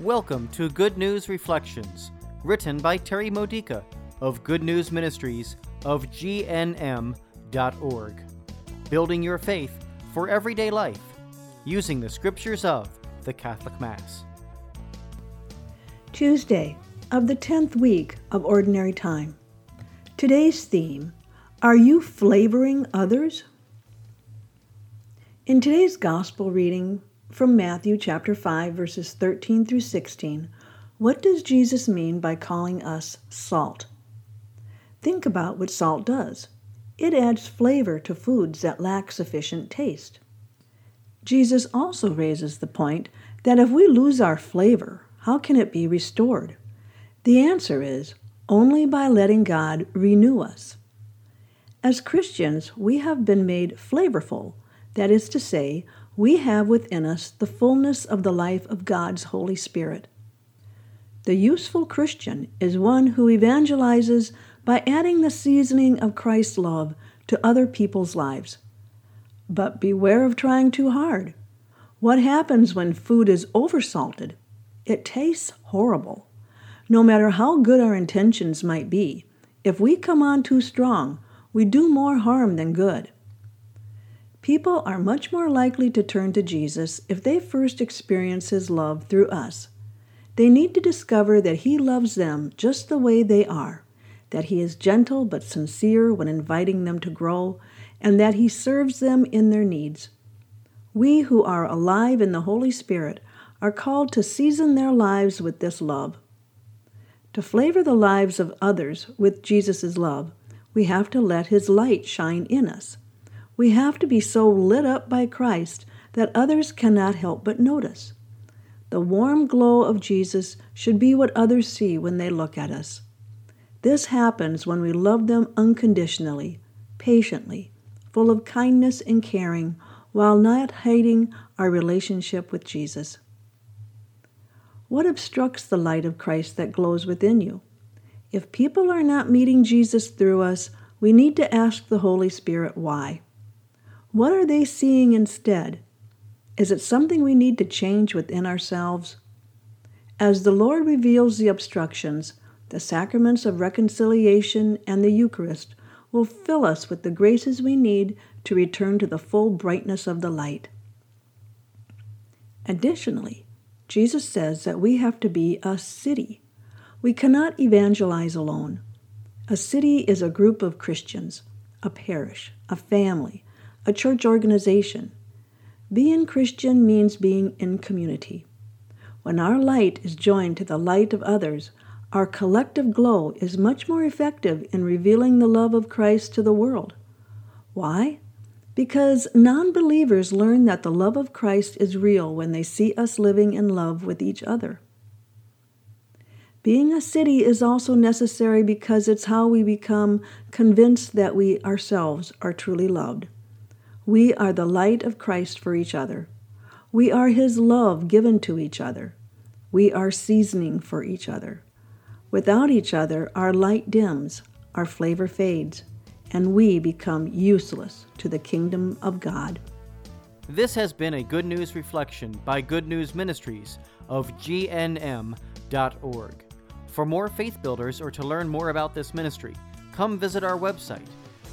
Welcome to Good News Reflections, written by Terry Modica of Good News Ministries of GNM.org. Building your faith for everyday life, using the scriptures of the Catholic Mass. Tuesday of the 10th week of Ordinary Time. Today's theme, Are You Flavoring Others? In today's Gospel reading from Matthew chapter 5, verses 13 through 16, what does Jesus mean by calling us salt? Think about what salt does. It adds flavor to foods that lack sufficient taste. Jesus also raises the point that if we lose our flavor, how can it be restored? The answer is only by letting God renew us. As Christians, we have been made flavorful. That is to say, we have within us the fullness of the life of God's Holy Spirit. The useful Christian is one who evangelizes by adding the seasoning of Christ's love to other people's lives. But beware of trying too hard. What happens when food is oversalted? It tastes horrible. No matter how good our intentions might be, if we come on too strong, we do more harm than good. People are much more likely to turn to Jesus if they first experience His love through us. They need to discover that He loves them just the way they are, that He is gentle but sincere when inviting them to grow, and that He serves them in their needs. We who are alive in the Holy Spirit are called to season their lives with this love. To flavor the lives of others with Jesus' love, we have to let His light shine in us. We have to be so lit up by Christ that others cannot help but notice. The warm glow of Jesus should be what others see when they look at us. This happens when we love them unconditionally, patiently, full of kindness and caring, while not hating our relationship with Jesus. What obstructs the light of Christ that glows within you? If people are not meeting Jesus through us, we need to ask the Holy Spirit why. What are they seeing instead? Is it something we need to change within ourselves? As the Lord reveals the obstructions, the sacraments of reconciliation and the Eucharist will fill us with the graces we need to return to the full brightness of the light. Additionally, Jesus says that we have to be a city. We cannot evangelize alone. A city is a group of Christians, a parish, a family, a church organization. Being Christian means being in community. When our light is joined to the light of others, our collective glow is much more effective in revealing the love of Christ to the world. Why? Because non-believers learn that the love of Christ is real when they see us living in love with each other. Being a city is also necessary because it's how we become convinced that we ourselves are truly loved. We are the light of Christ for each other. We are His love given to each other. We are seasoning for each other. Without each other, our light dims, our flavor fades, and we become useless to the kingdom of God. This has been a Good News Reflection by Good News Ministries of GNM.org. For more faith builders or to learn more about this ministry, come visit our website.